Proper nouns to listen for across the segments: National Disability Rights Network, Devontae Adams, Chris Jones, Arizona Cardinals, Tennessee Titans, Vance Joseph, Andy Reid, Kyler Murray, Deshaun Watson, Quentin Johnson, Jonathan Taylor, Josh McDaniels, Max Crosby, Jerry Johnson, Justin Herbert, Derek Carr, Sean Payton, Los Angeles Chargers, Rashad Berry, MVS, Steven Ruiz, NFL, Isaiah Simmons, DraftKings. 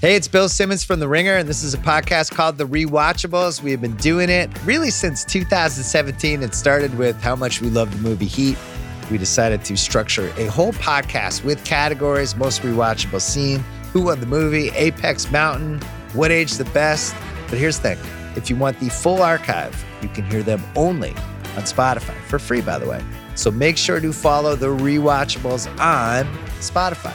Hey, it's Bill Simmons from The Ringer, and this is a podcast called The Rewatchables. We have been doing it really since 2017. It started with how much we love the movie Heat. We decided to structure a whole podcast with categories: most rewatchable scene, who won the movie, Apex Mountain, what age the best. But here's the thing. If you want the full archive, you can hear them only on Spotify for free, by the way. So make sure to follow The Rewatchables on Spotify.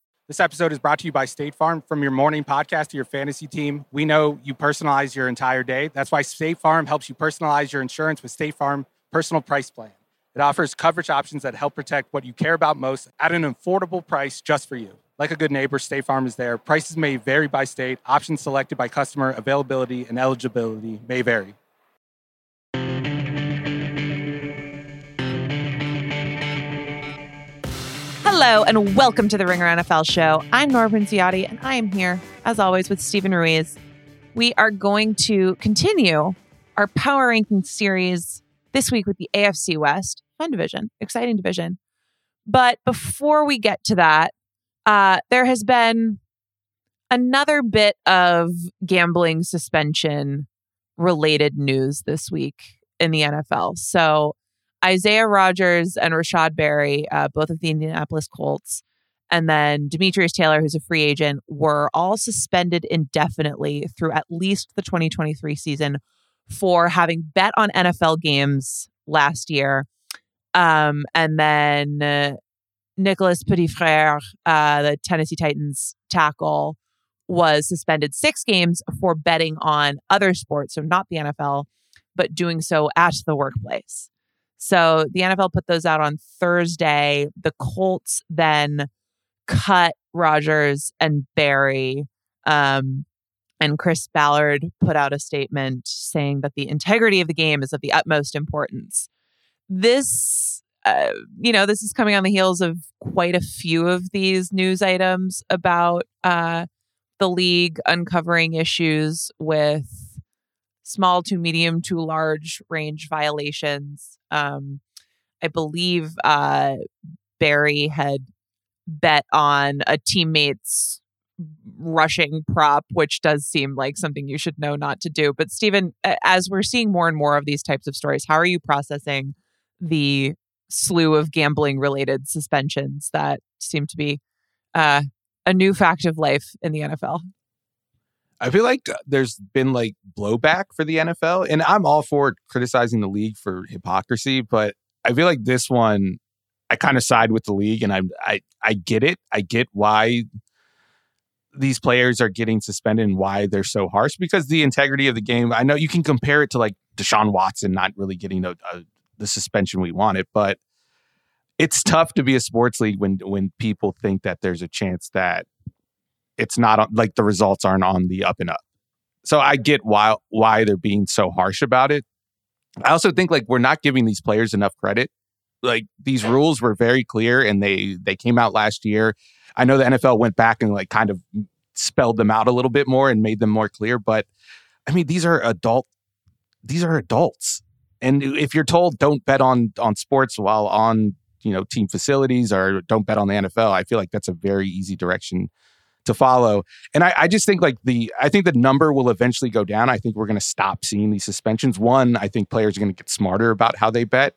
This episode is brought to you by State Farm. From your morning podcast to your fantasy team, we know you personalize your entire day. That's why State Farm helps you personalize your insurance with State Farm Personal Price Plan. It offers coverage options that help protect what you care about most at an affordable price just for you. Like a good neighbor, State Farm is there. Prices may vary by state. Options selected by customer. Availability and eligibility may vary. Hello and welcome to the Ringer NFL show. I'm Nora Princiotti and I am here, as always, with Steven Ruiz. We are going to continue our power ranking series this week with the AFC West. Fun division, exciting division. But before we get to that, there has been another bit of gambling suspension related news this week in the NFL. So Isaiah Rodgers and Rashad Berry, both of the Indianapolis Colts, and then Demetrius Taylor, who's a free agent, were all suspended indefinitely through at least the 2023 season for having bet on NFL games last year. And then Nicholas Petitfrere, the Tennessee Titans tackle, was suspended 6 games for betting on other sports, so not the NFL, but doing so at the workplace. So the NFL put those out on Thursday. The Colts then cut Rodgers and Berry. And Chris Ballard put out a statement saying that the integrity of the game is of the utmost importance. This, this is coming on the heels of quite a few of these news items about the league uncovering issues with small to medium to large range violations. I believe Berry had bet on a teammate's rushing prop, which does seem like something you should know not to do. But Stephen, as we're seeing more and more of these types of stories, how are you processing the slew of gambling related suspensions that seem to be a new fact of life in the NFL? I feel like there's been like blowback for the NFL, and I'm all for criticizing the league for hypocrisy, but I feel like this one, I kind of side with the league, and I get it. I get why these players are getting suspended and why they're so harsh, because the integrity of the game, I know you can compare it to like Deshaun Watson not really getting the suspension we wanted, but it's tough to be a sports league when people think that there's a chance that it's not like the results aren't on the up and up. So I get why they're being so harsh about it. I also think like we're not giving these players enough credit. Like these rules were very clear and they came out last year. I know the NFL went back and like kind of spelled them out a little bit more and made them more clear. But I mean, these are adults. And if you're told don't bet on sports while on, team facilities, or don't bet on the NFL, I feel like that's a very easy direction to follow. And I just think I think the number will eventually go down. I think we're going to stop seeing these suspensions. One, I think players are going to get smarter about how they bet.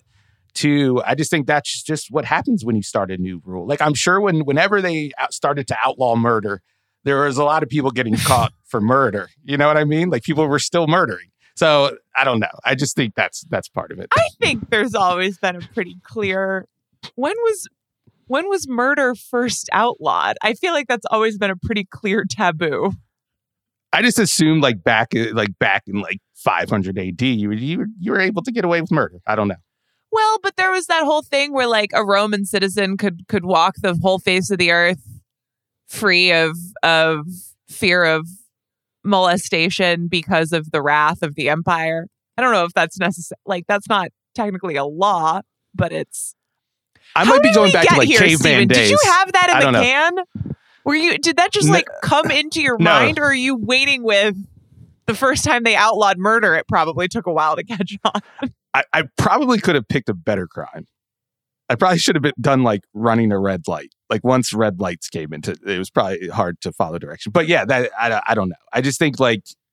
Two, I just think that's just what happens when you start a new rule. Like I'm sure whenever they started to outlaw murder, there was a lot of people getting caught for murder. You know what I mean? Like people were still murdering. So I don't know. I just think that's part of it. I think there's always been a pretty clear, when was murder first outlawed? I feel like that's always been a pretty clear taboo. I just assumed back in 500 AD, you were able to get away with murder. I don't know. Well, but there was that whole thing where a Roman citizen could walk the whole face of the earth free of fear of molestation because of the wrath of the empire. I don't know if that's necessary. That's not technically a law, but it's. I might be going back to caveman days. Did you have that in the can? Did that just come into your mind, or are you waiting with the first time they outlawed murder? It probably took a while to catch on. I probably could have picked a better crime. I probably should have done running a red light. Once red lights came into, it was probably hard to follow direction. But yeah, that I don't know. I just think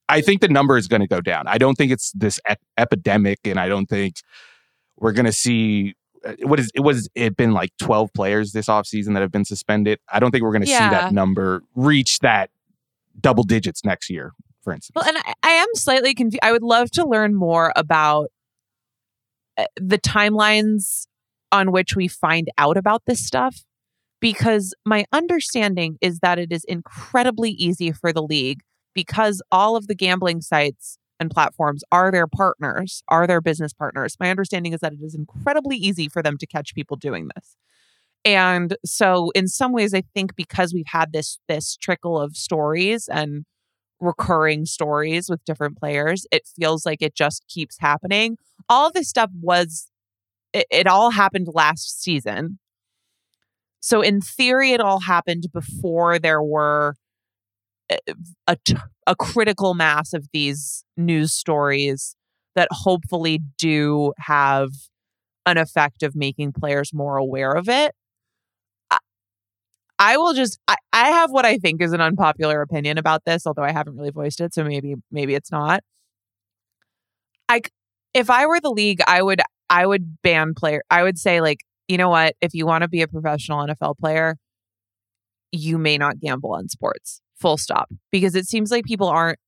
I think the number is going to go down. I don't think it's this epidemic, and I don't think we're going to see. It been 12 players this offseason that have been suspended. I don't think we're going to see that number reach that double digits next year, for instance. Well, and I am slightly confused. I would love to learn more about the timelines on which we find out about this stuff, because my understanding is that it is incredibly easy for the league because all of the gambling sites and platforms are their business partners. My understanding is that it is incredibly easy for them to catch people doing this. And so in some ways, I think because we've had this trickle of stories and recurring stories with different players, it feels like it just keeps happening. All of this stuff it all happened last season. So in theory, it all happened before there were a critical mass of these news stories that hopefully do have an effect of making players more aware of it. I have what I think is an unpopular opinion about this, although I haven't really voiced it, so maybe it's not. If I were the league, I would ban player. I would say, you know what? If you want to be a professional NFL player, you may not gamble on sports. Full stop. Because it seems like people aren't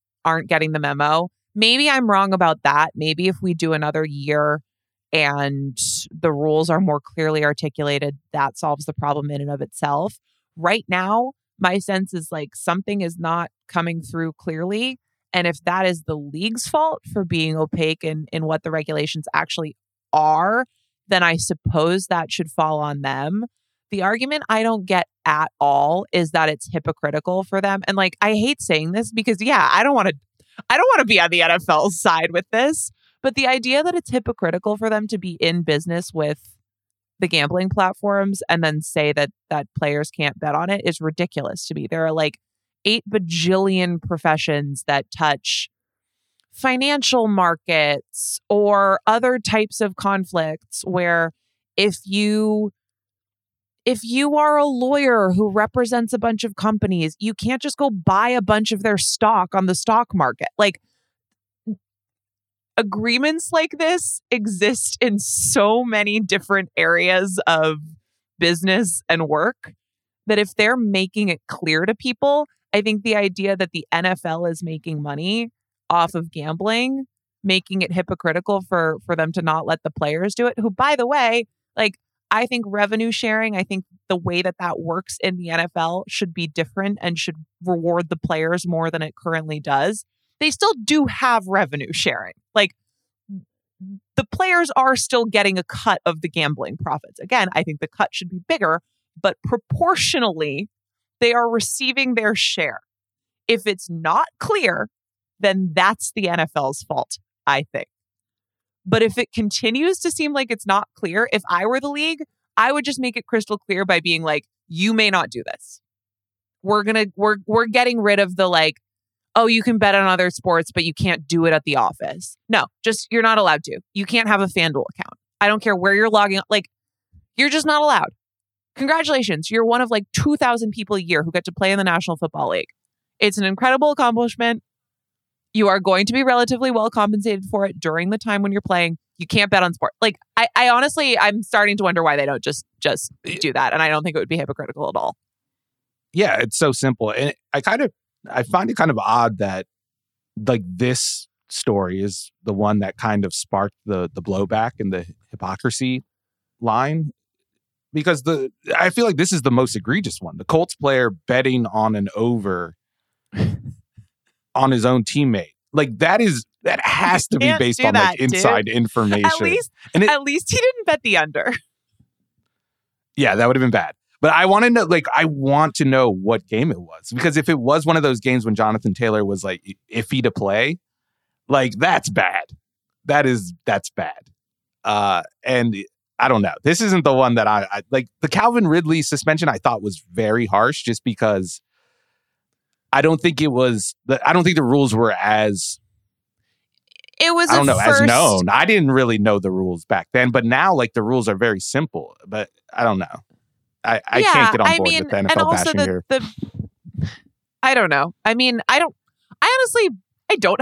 getting the memo. Maybe I'm wrong about that. Maybe if we do another year and the rules are more clearly articulated, that solves the problem in and of itself. Right now, my sense is something is not coming through clearly. And if that is the league's fault for being opaque in what the regulations actually are, then I suppose that should fall on them. The argument I don't get at all is that it's hypocritical for them. And I hate saying this because I don't want to be on the NFL's side with this, but the idea that it's hypocritical for them to be in business with the gambling platforms and then say that players can't bet on it is ridiculous to me. There are 8 bajillion professions that touch financial markets or other types of conflicts where if you are a lawyer who represents a bunch of companies, you can't just go buy a bunch of their stock on the stock market. Agreements like this exist in so many different areas of business and work that if they're making it clear to people, I think the idea that the NFL is making money off of gambling, making it hypocritical for them to not let the players do it, who, by the way, I think revenue sharing, I think the way that works in the NFL should be different and should reward the players more than it currently does. They still do have revenue sharing. The players are still getting a cut of the gambling profits. Again, I think the cut should be bigger, but proportionally, they are receiving their share. If it's not clear, then that's the NFL's fault, I think. But if it continues to seem like it's not clear, if I were the league, I would just make it crystal clear by being you may not do this. We're getting rid of the oh, you can bet on other sports, but you can't do it at the office. No, just you're not allowed to. You can't have a FanDuel account. I don't care where you're logging. You're just not allowed. Congratulations. You're one of 2,000 people a year who get to play in the National Football League. It's an incredible accomplishment. You are going to be relatively well compensated for it during the time when you're playing. You can't bet on sport. I honestly, I'm starting to wonder why they don't just do that. And I don't think it would be hypocritical at all. Yeah, it's so simple. And I find it kind of odd that this story is the one that kind of sparked the blowback and the hypocrisy line. Because I feel like this is the most egregious one. The Colts player betting on an over on his own teammate. Like that has to be based on like inside information. At least he didn't bet the under. Yeah, that would have been bad. But I want to know, what game it was, because if it was one of those games when Jonathan Taylor was like iffy to play, like that's bad. That's bad. And I don't know. This isn't the one that I like. The Calvin Ridley suspension I thought was very harsh, just because I don't think it was. I don't think the rules were as. It was. I don't know. As known, I didn't really know the rules back then, but now like the rules are very simple. But I don't know. I can't get on board with the NFL and also bashing here. I don't know. I mean, I don't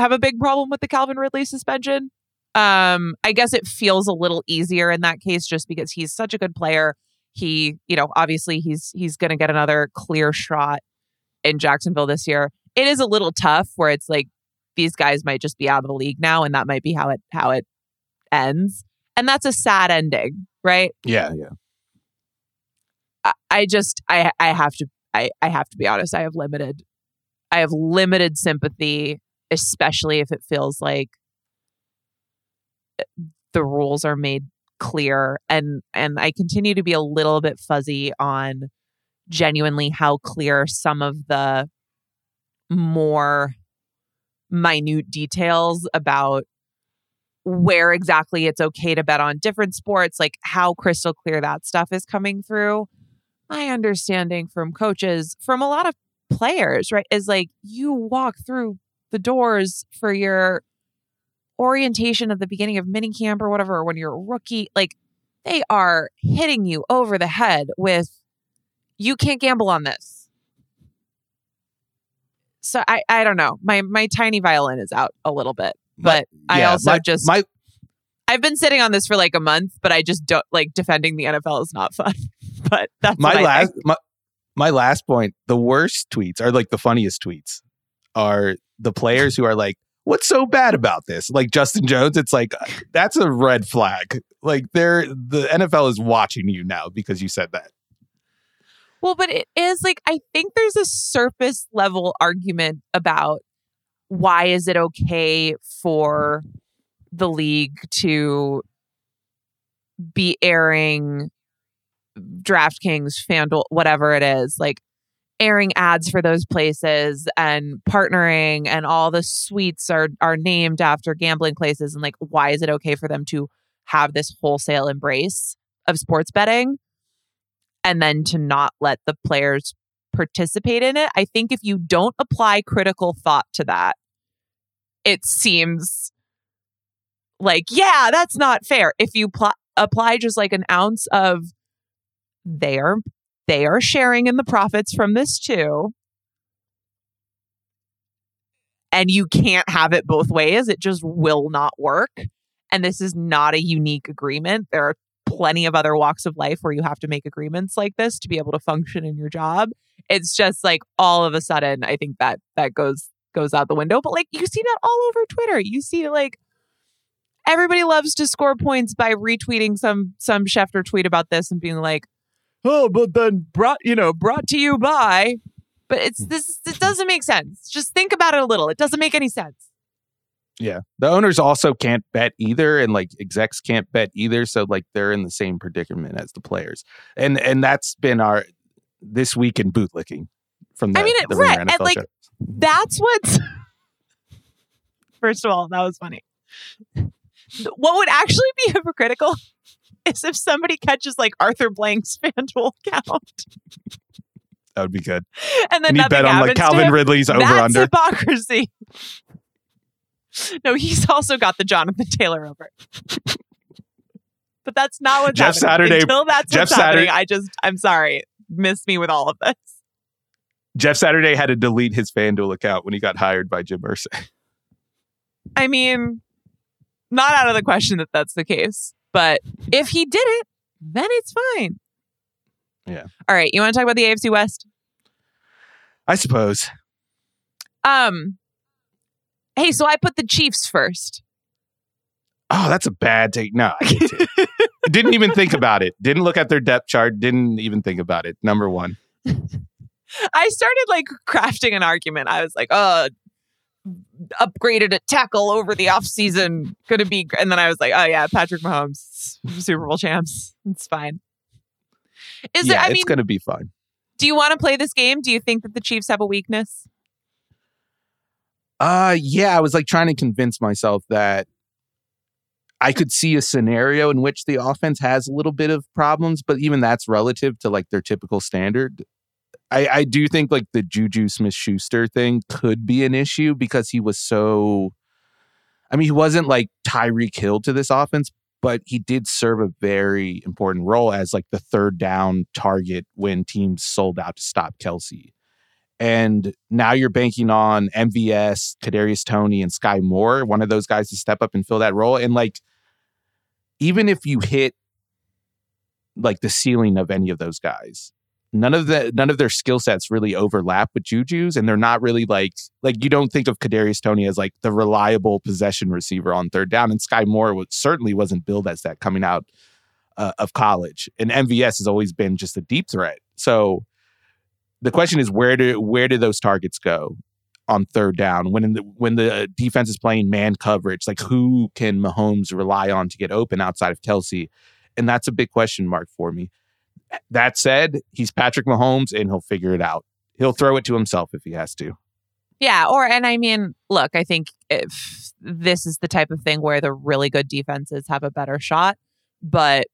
have a big problem with the Calvin Ridley suspension. I guess it feels a little easier in that case just because he's such a good player. He, obviously he's going to get another clear shot in Jacksonville this year. It is a little tough where it's like these guys might just be out of the league now, and that might be how it ends. And that's a sad ending, right? Yeah, yeah. I have to be honest. I have limited sympathy, especially if it feels like the rules are made clear. And I continue to be a little bit fuzzy on genuinely how clear some of the more minute details about where exactly it's okay to bet on different sports, like how crystal clear that stuff is coming through. My understanding from coaches, from a lot of players, right, is like you walk through the doors for your orientation at the beginning of minicamp or whatever, when you're a rookie, like they are hitting you over the head with, you can't gamble on this. So I don't know. My tiny violin is out a little bit, but I've been sitting on this for like a month, but I just don't like defending the NFL is not fun. But that's my last point. The worst tweets are like the funniest tweets are the players who are like, what's so bad about this? Like Justin Jones, it's like, that's a red flag. Like the NFL is watching you now because you said that. Well, but it is like, I think there's a surface level argument about why is it okay for the league to be airing DraftKings, FanDuel, whatever it is, like airing ads for those places and partnering, and all the suites are named after gambling places, and like why is it okay for them to have this wholesale embrace of sports betting and then to not let the players participate in it? I think if you don't apply critical thought to that, it seems like, yeah, that's not fair. If you apply just like an ounce of they are sharing in the profits from this too, and you can't have it both ways, it just will not work. And this is not a unique agreement. There are plenty of other walks of life where you have to make agreements like this to be able to function in your job. It's just like all of a sudden, I think that goes out the window. But like you see that all over Twitter. You see like everybody loves to score points by retweeting some Schefter tweet about this and being like, oh, but then brought to you by, but it's this. It doesn't make sense. Just think about it a little. It doesn't make any sense. Yeah, the owners also can't bet either, and like execs can't bet either. So like they're in the same predicament as the players, and that's been our this week in bootlicking. Ringer NFL and like show. That's what's. First of all, that was funny. What would actually be hypocritical is if somebody catches like Arthur Blank's FanDuel account. That would be good. And then nothing happens to him. And he bet on like Calvin Ridley's over-under. That's hypocrisy. No, he's also got the Jonathan Taylor over. But that's not what's Jeff happening. Saturday, until that's Jeff what's Saturday, happening, I'm sorry. Missed me with all of this. Jeff Saturday had to delete his FanDuel account when he got hired by Jim Irsay. I mean, not out of the question that that's the case. But if he did it, then it's fine. Yeah. All right. You want to talk about the AFC West? I suppose. Hey, so I put the Chiefs first. Oh, that's a bad take. No, I didn't. Didn't even think about it. Didn't look at their depth chart. Didn't even think about it. Number one. I started like crafting an argument. I was like, oh, upgraded at tackle over the offseason. Going to be... And then I was like, oh yeah, Patrick Mahomes, Super Bowl champs. It's fine. It's going to be fine. Do you want to play this game? Do you think that the Chiefs have a weakness? I was like trying to convince myself that I could see a scenario in which the offense has a little bit of problems, but even that's relative to like their typical standard. I do think like the Juju Smith-Schuster thing could be an issue because he was he wasn't like Tyreek Hill to this offense, but he did serve a very important role as like the third down target when teams sold out to stop Kelsey. And now you're banking on MVS, Kadarius Toney, and Sky Moore, one of those guys to step up and fill that role. And like, even if you hit like the ceiling of any of those guys, none of their skill sets really overlap with Juju's, and they're not really like you don't think of Kadarius Toney as like the reliable possession receiver on third down, and Sky Moore certainly wasn't billed as that coming out of college, and MVS has always been just a deep threat. So the question is, where do those targets go on third down when the defense is playing man coverage? Like, who can Mahomes rely on to get open outside of Kelsey? And that's a big question mark for me. That said, he's Patrick Mahomes and he'll figure it out. He'll throw it to himself if he has to. Yeah. I think if this is the type of thing where the really good defenses have a better shot, but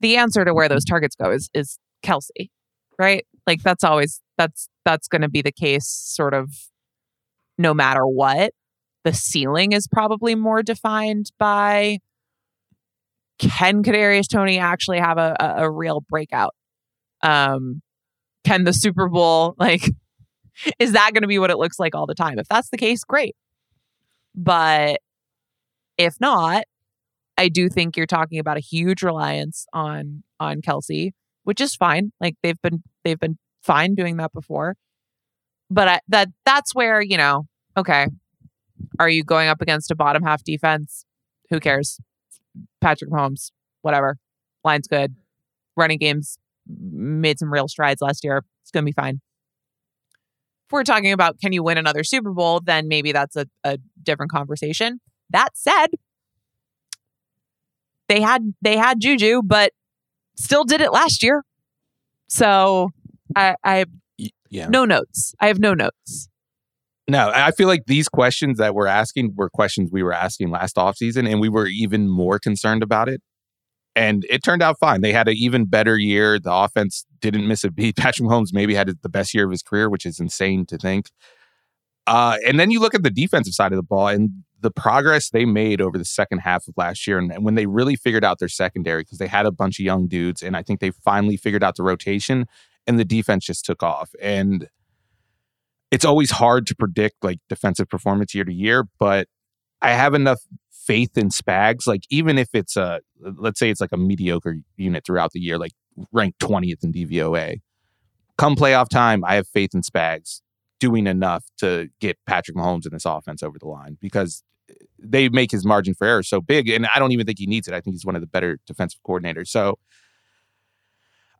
the answer to where those targets go is Kelsey, right? Like that's going to be the case sort of no matter what. The ceiling is probably more defined by, can Kadarius Toney actually have a real breakout? Can the Super Bowl, like, is that going to be what it looks like all the time? If that's the case, great. But if not, I do think you're talking about a huge reliance on Kelsey, which is fine. Like they've been fine doing that before. But that's where, you know, okay, are you going up against a bottom half defense? Who cares? Patrick Mahomes, whatever. Line's good. Running games made some real strides last year. It's going to be fine. If we're talking about, can you win another Super Bowl, then maybe that's a different conversation. That said, they had Juju, but still did it last year. So no notes. I have no notes. No, I feel like these questions that we're asking were questions we were asking last offseason, and we were even more concerned about it. And it turned out fine. They had an even better year. The offense didn't miss a beat. Patrick Mahomes maybe had the best year of his career, which is insane to think. And then you look at the defensive side of the ball and the progress they made over the second half of last year. And when they really figured out their secondary, because they had a bunch of young dudes, and I think they finally figured out the rotation, and the defense just took off. And it's always hard to predict like defensive performance year to year, but I have enough faith in Spags. Like, even if it's let's say it's like a mediocre unit throughout the year, like ranked 20th in DVOA, come playoff time, I have faith in Spags doing enough to get Patrick Mahomes in this offense over the line, because they make his margin for error so big. And I don't even think he needs it. I think he's one of the better defensive coordinators. So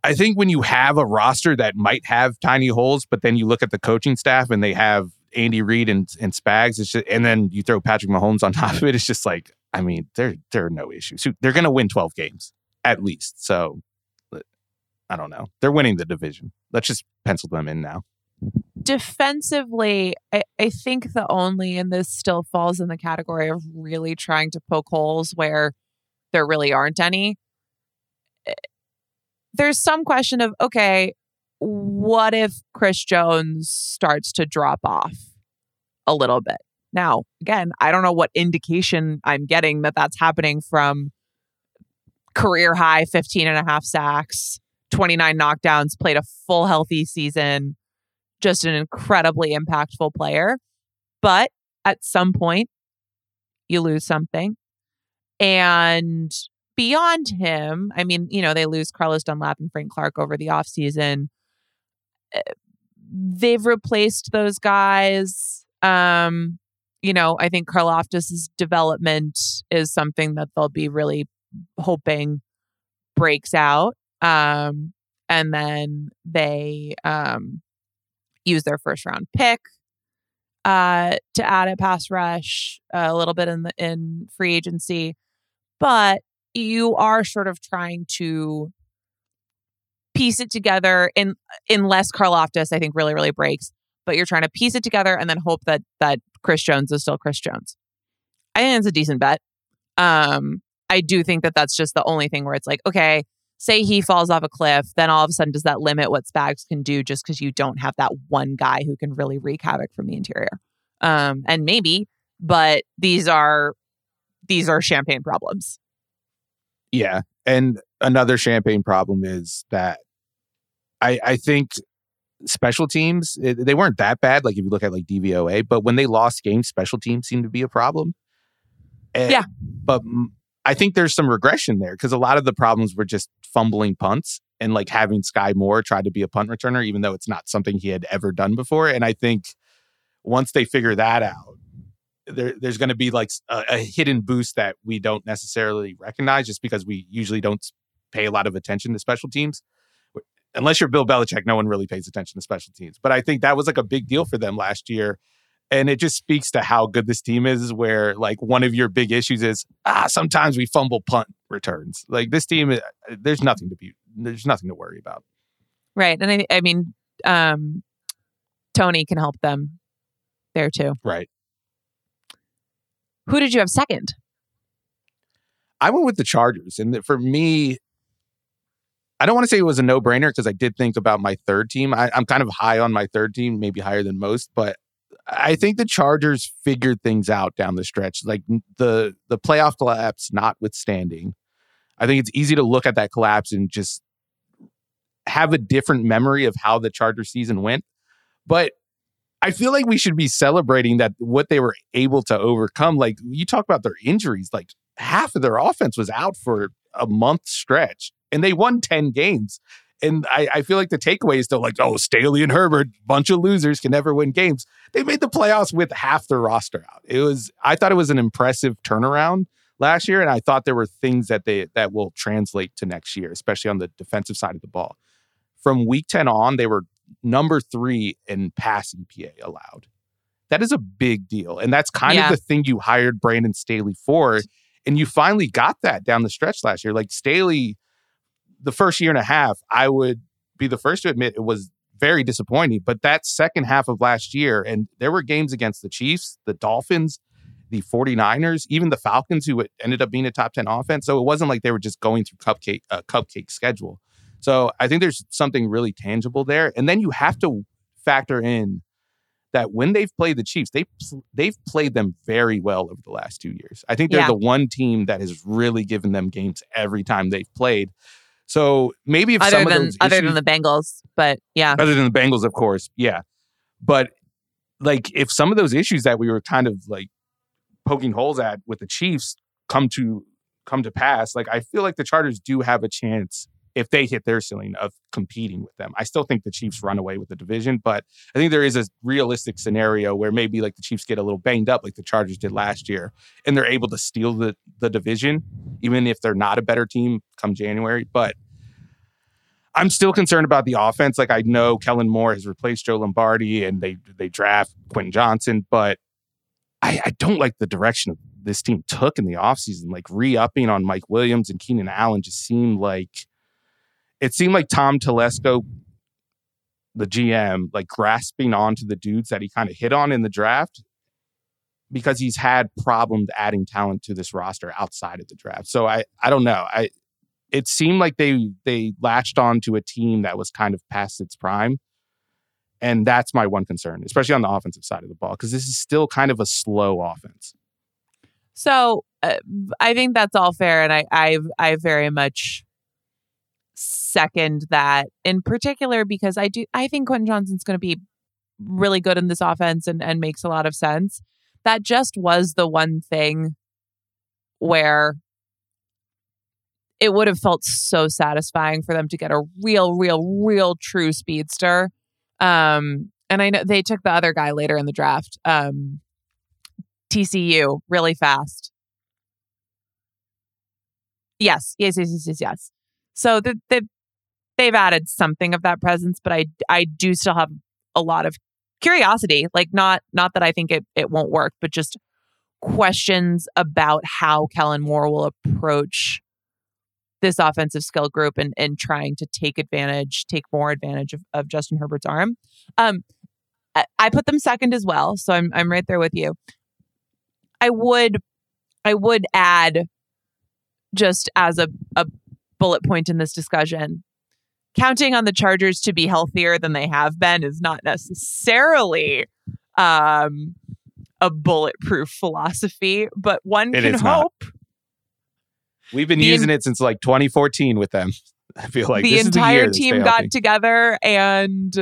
I think when you have a roster that might have tiny holes, but then you look at the coaching staff and they have Andy Reid and Spags, it's just, and then you throw Patrick Mahomes on top of it, it's just like, I mean, there are no issues. They're going to win 12 games at least. So I don't know. They're winning the division. Let's just pencil them in now. Defensively, I think the only, and this still falls in the category of really trying to poke holes where there really aren't any, there's some question of, okay, what if Chris Jones starts to drop off a little bit? Now, again, I don't know what indication I'm getting that that's happening from career high 15.5 sacks, 29 knockdowns, played a full healthy season, just an incredibly impactful player. But at some point, you lose something. And beyond him, I mean, you know, they lose Carlos Dunlap and Frank Clark over the offseason. They've replaced those guys. You know, I think Karlaftis's development is something that they'll be really hoping breaks out. And then they use their first round pick to add at pass rush, a little bit in free agency, but you are sort of trying to piece it together unless Karlaftis, I think, really, really breaks. But you're trying to piece it together and then hope that Chris Jones is still Chris Jones. I think it's a decent bet. I do think that that's just the only thing where it's like, okay, say he falls off a cliff, then all of a sudden does that limit what Spags can do just because you don't have that one guy who can really wreak havoc from the interior? And maybe, but these are champagne problems. Yeah. And another champagne problem is that I think special teams, they weren't that bad. Like if you look at like DVOA, but when they lost games, special teams seemed to be a problem. And, yeah. But I think there's some regression there because a lot of the problems were just fumbling punts and like having Sky Moore try to be a punt returner, even though it's not something he had ever done before. And I think once they figure that out, there's going to be like a hidden boost that we don't necessarily recognize just because we usually don't pay a lot of attention to special teams. Unless you're Bill Belichick, no one really pays attention to special teams. But I think that was like a big deal for them last year. And it just speaks to how good this team is, where like one of your big issues is, sometimes we fumble punt returns. Like this team, there's nothing to worry about. Right. And I mean, Toney can help them there too. Right. Who did you have second? I went with the Chargers. And for me, I don't want to say it was a no-brainer because I did think about my third team. I'm kind of high on my third team, maybe higher than most, but I think the Chargers figured things out down the stretch. Like the playoff collapse notwithstanding, I think it's easy to look at that collapse and just have a different memory of how the Chargers season went. But I feel like we should be celebrating that what they were able to overcome. Like you talk about their injuries, like half of their offense was out for a month stretch and they won 10 games. And I feel like the takeaway is still like, oh, Staley and Herbert, bunch of losers, can never win games. They made the playoffs with half their roster out. I thought it was an impressive turnaround last year, and I thought there were things that will translate to next year, especially on the defensive side of the ball. From Week 10 on, they were number 3 in pass EPA allowed. That is a big deal, and that's kind of the thing you hired Brandon Staley for, and you finally got that down the stretch last year. Like Staley, the first year and a half, I would be the first to admit it was very disappointing. But that second half of last year, and there were games against the Chiefs, the Dolphins, the 49ers, even the Falcons, who ended up being a top 10 offense. So it wasn't like they were just going through cupcake schedule. So I think there's something really tangible there. And then you have to factor in that when they've played the Chiefs, they've played them very well over the last 2 years. I think they're the one team that has really given them games every time they've played. So maybe if some of those issues, other than the Bengals, but yeah. Other than the Bengals, of course. Yeah. But like if some of those issues that we were kind of like poking holes at with the Chiefs come to pass, like I feel like the Chargers do have a chance if they hit their ceiling of competing with them. I still think the Chiefs run away with the division, but I think there is a realistic scenario where maybe like the Chiefs get a little banged up like the Chargers did last year and they're able to steal the division, even if they're not a better team come January. But I'm still concerned about the offense. Like I know Kellen Moore has replaced Joe Lombardi and they draft Quentin Johnson, but I don't like the direction this team took in the offseason. Like re-upping on Mike Williams and Keenan Allen just seemed like Tom Telesco, the GM, like grasping onto the dudes that he kind of hit on in the draft because he's had problems adding talent to this roster outside of the draft. So I don't know. It seemed like they latched on to a team that was kind of past its prime. And that's my one concern, especially on the offensive side of the ball, because this is still kind of a slow offense. So I think that's all fair. And I very much second that in particular, because I think Quentin Johnson's going to be really good in this offense and makes a lot of sense. That just was the one thing where it would have felt so satisfying for them to get a real true speedster. And I know they took the other guy later in the draft, TCU, really fast. Yes. So they've added something of that presence, but I do still have a lot of curiosity, like not that I think it won't work, but just questions about how Kellen Moore will approach this offensive skill group and trying to take more advantage of Justin Herbert's arm. I put them second as well, so I'm right there with you. I would add, just as a bullet point in this discussion, counting on the Chargers to be healthier than they have been is not necessarily a bulletproof philosophy, but one can hope. Not. We've been using it since like 2014 with them. I feel like the entire team got together and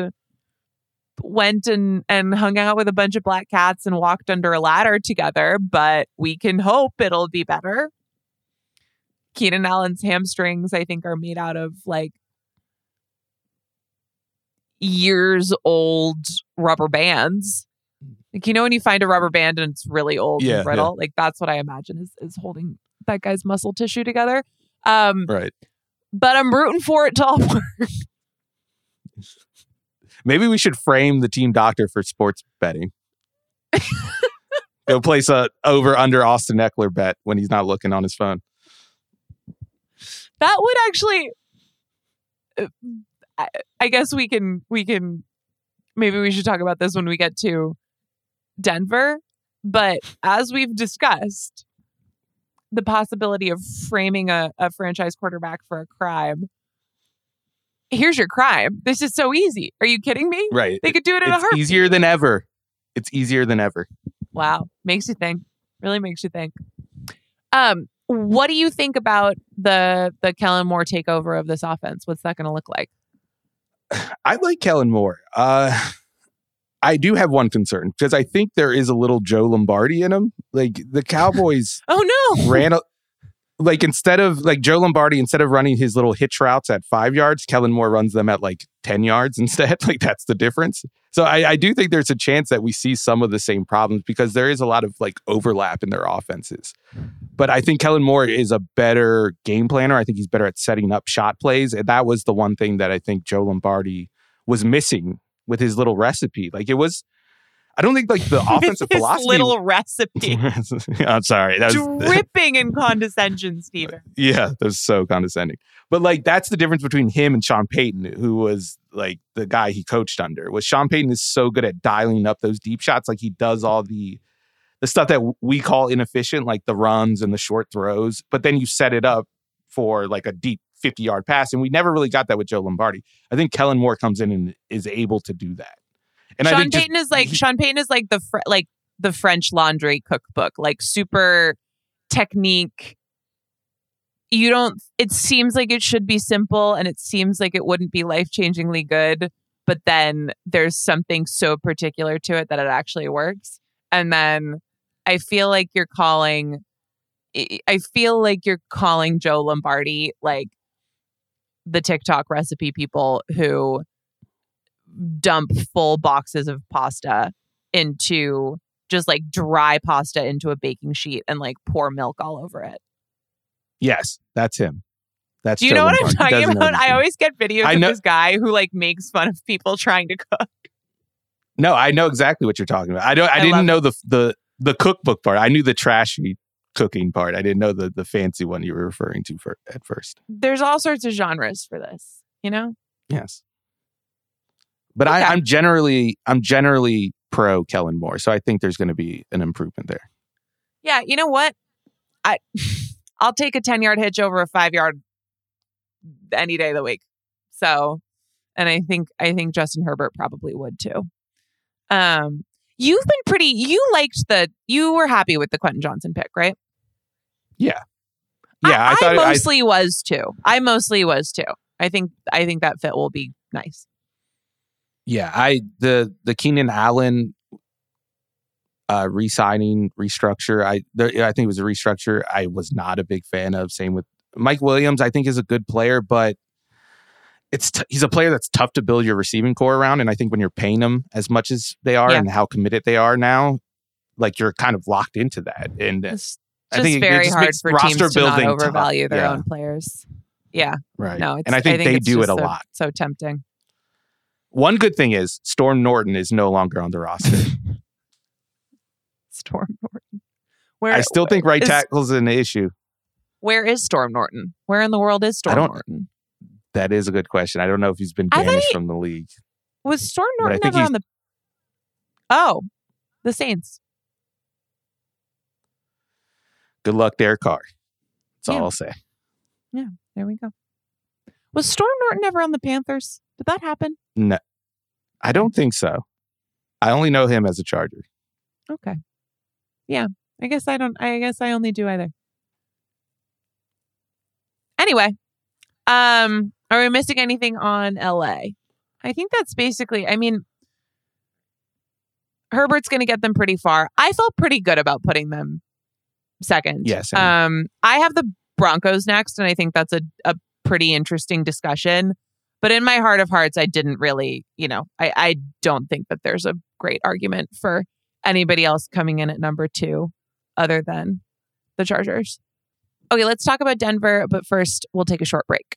went and hung out with a bunch of black cats and walked under a ladder together, but we can hope it'll be better. Keenan Allen's hamstrings, I think, are made out of like years old rubber bands. Like, you know, when you find a rubber band and it's really old and brittle, like that's what I imagine is holding that guy's muscle tissue together. Right. But I'm rooting for it to all work. Maybe we should frame the team doctor for sports betting. Go place a over under Austin Eckler bet when he's not looking on his phone. That would actually, I guess we can, maybe we should talk about this when we get to Denver. But as we've discussed, the possibility of framing a franchise quarterback for a crime. Here's your crime. This is so easy. Are you kidding me? Right. They could do it in a heartbeat. It's easier than ever. Wow. Makes you think. Really makes you think. What do you think about the Kellen Moore takeover of this offense? What's that going to look like? I like Kellen Moore. I do have one concern because I think there is a little Joe Lombardi in him. Like the Cowboys Joe Lombardi, instead of running his little hitch routes at 5 yards, Kellen Moore runs them at like 10 yards instead. Like that's the difference. So I do think there's a chance that we see some of the same problems because there is a lot of like overlap in their offenses. But I think Kellen Moore is a better game planner. I think he's better at setting up shot plays. And that was the one thing that I think Joe Lombardi was missing with his little recipe. Like it was, I don't think like the offensive philosophy. Little recipe. I'm sorry. That was dripping in condescension, Steven. Yeah, that was so condescending. But like that's the difference between him and Sean Payton, who was like the guy he coached under. Was Sean Payton is so good at dialing up those deep shots, like he does all the stuff that we call inefficient, like the runs and the short throws. But then you set it up for like a deep 50-yard pass, and we never really got that with Joe Lombardi. I think Kellen Moore comes in and is able to do that. And Sean Payton is like the French Laundry cookbook, like super technique. It seems like it should be simple, and it seems like it wouldn't be life-changingly good, but then there's something so particular to it that it actually works. And then I feel like you're calling Joe Lombardi like the TikTok recipe people who dump full boxes of pasta into just like dry pasta into a baking sheet and like pour milk all over it. Yes, that's him. That's Do you Joe know what Lombardi. I'm talking about? I always get videos of this guy who like makes fun of people trying to cook. No, I know exactly what you're talking about. I didn't know the cookbook part. I knew the trashy cooking part. I didn't know the fancy one you were referring to at first. There's all sorts of genres for this, you know? Yes. But okay. I'm generally pro Kellen Moore, so I think there's going to be an improvement there. Yeah, you know what? I'll take a 10-yard hitch over a 5-yard any day of the week. So, and I think Justin Herbert probably would too. You've been pretty. You were happy with the Quentin Johnson pick, right? Yeah, yeah. I mostly was too. I think that fit will be nice. Yeah, the Keenan Allen re-signing restructure. I think it was a restructure. I was not a big fan of. Same with Mike Williams. I think is a good player, but he's a player that's tough to build your receiving core around. And I think when you're paying them as much as they are and how committed they are now, like you're kind of locked into that. And it's I think very it just hard for teams to not overvalue tough. Their own players. Yeah, right. No, and I think they do it a lot. So tempting. One good thing is Storm Norton is no longer on the roster. Storm Norton. I still think right tackle's an issue. Where is Storm Norton? Where in the world is Storm Norton? That is a good question. I don't know if he's been banished from the league. Was Storm Norton ever on the... Oh, the Saints. Good luck, Derek Carr. That's all I'll say. Yeah, there we go. Was Storm Norton ever on the Panthers? Did that happen? No, I don't think so. I only know him as a Charger. Okay. Yeah, I guess I don't. I guess I only do either. Anyway, are we missing anything on LA? I think that's basically. I mean, Herbert's going to get them pretty far. I felt pretty good about putting them second. Yes. I have the Broncos next, and I think that's a pretty interesting discussion. But in my heart of hearts, I didn't really, I don't think that there's a great argument for anybody else coming in at number two other than the Chargers. Okay, let's talk about Denver, but first we'll take a short break.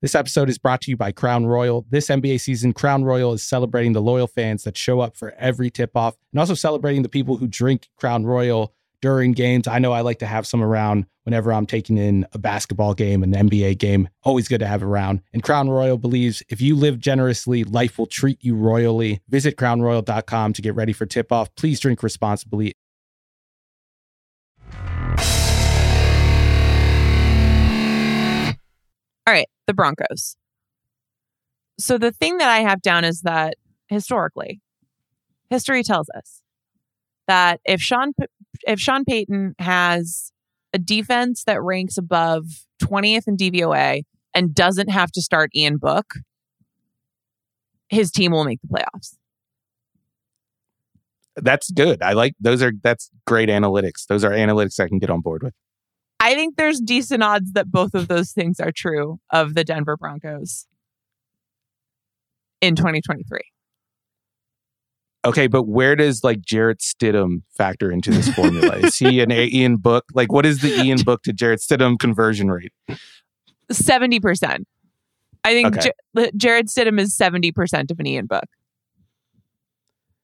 This episode is brought to you by Crown Royal. This NBA season, Crown Royal is celebrating the loyal fans that show up for every tip-off and also celebrating the people who drink Crown Royal during games. I know I like to have some around whenever I'm taking in a basketball game, an NBA game. Always good to have around. And Crown Royal believes if you live generously, life will treat you royally. Visit crownroyal.com to get ready for tip-off. Please drink responsibly. All right, the Broncos. So the thing that I have down is that historically, history tells us that if Sean Payton has a defense that ranks above 20th in DVOA and doesn't have to start Ian Book, his team will make the playoffs. That's good. I like those. That's great analytics. Those are analytics I can get on board with. I think there's decent odds that both of those things are true of the Denver Broncos in 2023. Okay, but where does Jared Stidham factor into this formula? Is he an Ian Book? What is the Ian Book to Jared Stidham conversion rate? 70%. I think okay. Jared Stidham is 70% of an Ian Book.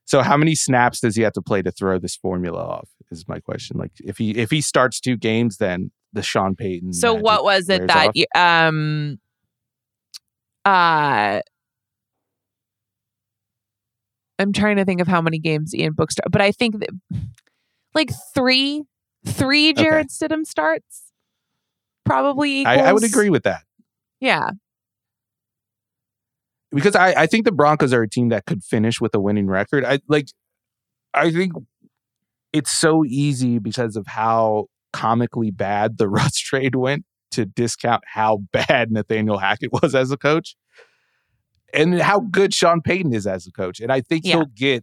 So how many snaps does he have to play to throw this formula off is my question. If he starts two games, then the Sean Payton. So what was it that I'm trying to think of how many games Ian Book started, but I think that three Jared Stidham starts probably equals. I would agree with that. Yeah. Because I think the Broncos are a team that could finish with a winning record. I think it's so easy because of how comically bad the Russ trade went to discount how bad Nathaniel Hackett was as a coach and how good Sean Payton is as a coach. And I think he'll get,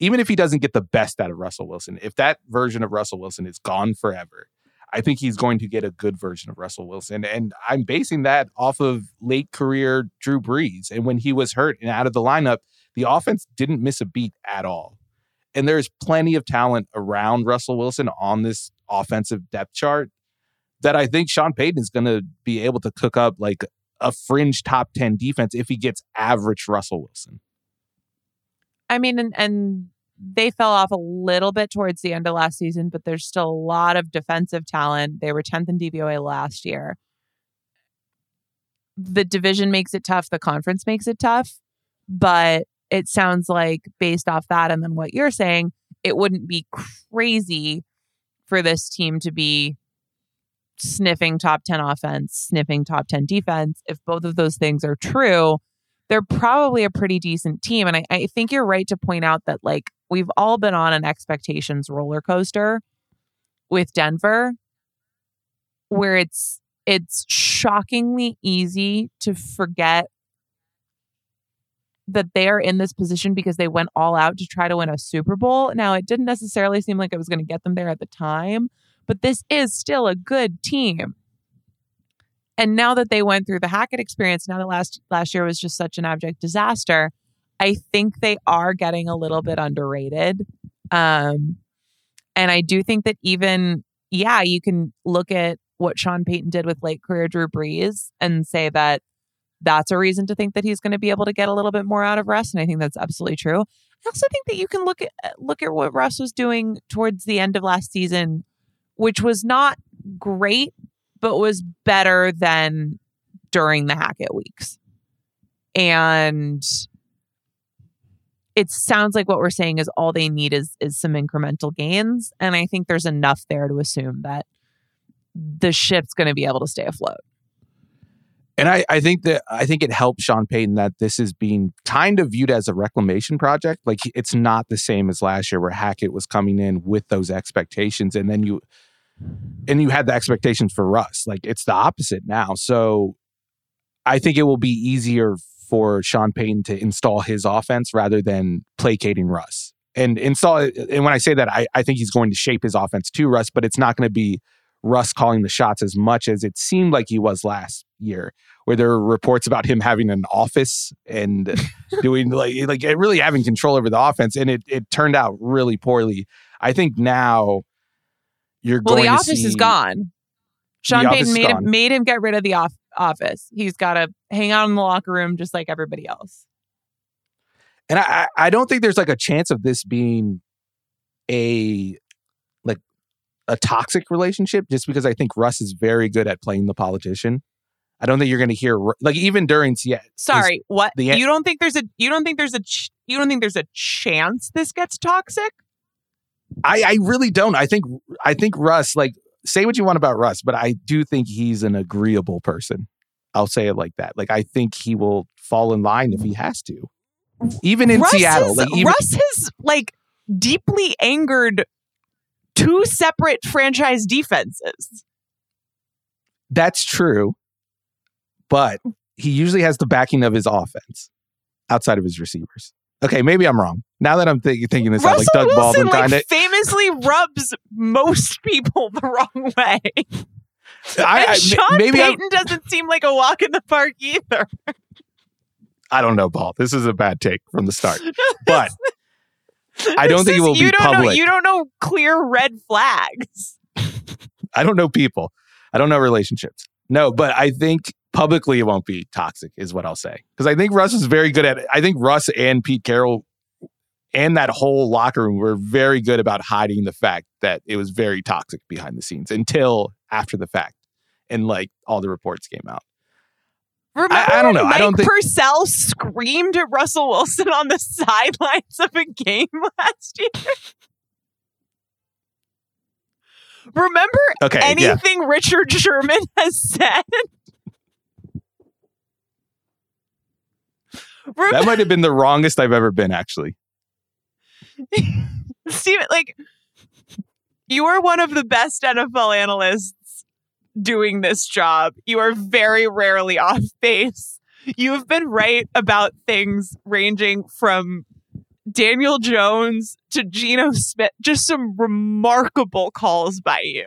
even if he doesn't get the best out of Russell Wilson, if that version of Russell Wilson is gone forever, I think he's going to get a good version of Russell Wilson. And I'm basing that off of late career Drew Brees. And when he was hurt and out of the lineup, the offense didn't miss a beat at all. And there's plenty of talent around Russell Wilson on this offensive depth chart that I think Sean Payton is going to be able to cook up like a fringe top 10 defense if he gets average Russell Wilson. I mean, and they fell off a little bit towards the end of last season, but there's still a lot of defensive talent. They were 10th in DVOA last year. The division makes it tough. The conference makes it tough. But it sounds like based off that and then what you're saying, it wouldn't be crazy for this team to be sniffing top 10 offense, sniffing top 10 defense, if both of those things are true, they're probably a pretty decent team. And I think you're right to point out that, like, we've all been on an expectations roller coaster with Denver, where it's shockingly easy to forget that they are in this position because they went all out to try to win a Super Bowl. Now, it didn't necessarily seem like it was going to get them there at the time, but this is still a good team. And now that they went through the Hackett experience, now that last year was just such an abject disaster, I think they are getting a little bit underrated. And I do think that even, you can look at what Sean Payton did with late career Drew Brees and say that that's a reason to think that he's going to be able to get a little bit more out of Russ. And I think that's absolutely true. I also think that you can look at what Russ was doing towards the end of last season, which was not great, but was better than during the Hackett weeks. And it sounds like what we're saying is all they need is some incremental gains. And I think there's enough there to assume that the ship's going to be able to stay afloat. And I think it helps Sean Payton that this is being kind of viewed as a reclamation project. Like, it's not the same as last year where Hackett was coming in with those expectations. And then you had the expectations for Russ. Like, it's the opposite now. So I think it will be easier for Sean Payton to install his offense rather than placating Russ. And when I say that, I think he's going to shape his offense to Russ, but it's not going to be Russ calling the shots as much as it seemed like he was last year, where there were reports about him having an office and doing like really having control over the offense, and it turned out really poorly. I think now the office is gone. Sean Payton made him get rid of the office. He's got to hang out in the locker room just like everybody else. And I don't think there's like a chance of this being a toxic relationship, just because I think Russ is very good at playing the politician. I don't think you're going to hear, like, even during Seattle. Sorry, what? You don't think there's a chance this gets toxic? I really don't. I think Russ, like, say what you want about Russ, but I do think he's an agreeable person. I'll say it like that. Like, I think he will fall in line if he has to. Even in Seattle. Russ has, like, deeply angered two separate franchise defenses. That's true. But he usually has the backing of his offense outside of his receivers. Okay, maybe I'm wrong. Now that I'm thinking this out, like Doug Wilson, Baldwin kind of famously rubs most people the wrong way. Sean Payton doesn't seem like a walk in the park either. I don't know, Paul. This is a bad take from the start. But I don't think it will be public. You don't know clear red flags. I don't know people. I don't know relationships. No, but I think publicly it won't be toxic is what I'll say. Because I think Russ is very good at it. I think Russ and Pete Carroll and that whole locker room were very good about hiding the fact that it was very toxic behind the scenes until after the fact. And like all the reports came out. Remember I don't know. Mike Purcell screamed at Russell Wilson on the sidelines of a game last year? Remember anything Richard Sherman has said? That might have been the wrongest I've ever been, actually. Steven, like, you are one of the best NFL analysts doing this job. You are very rarely off base. You have been right about things ranging from Daniel Jones to Geno Smith, just some remarkable calls by you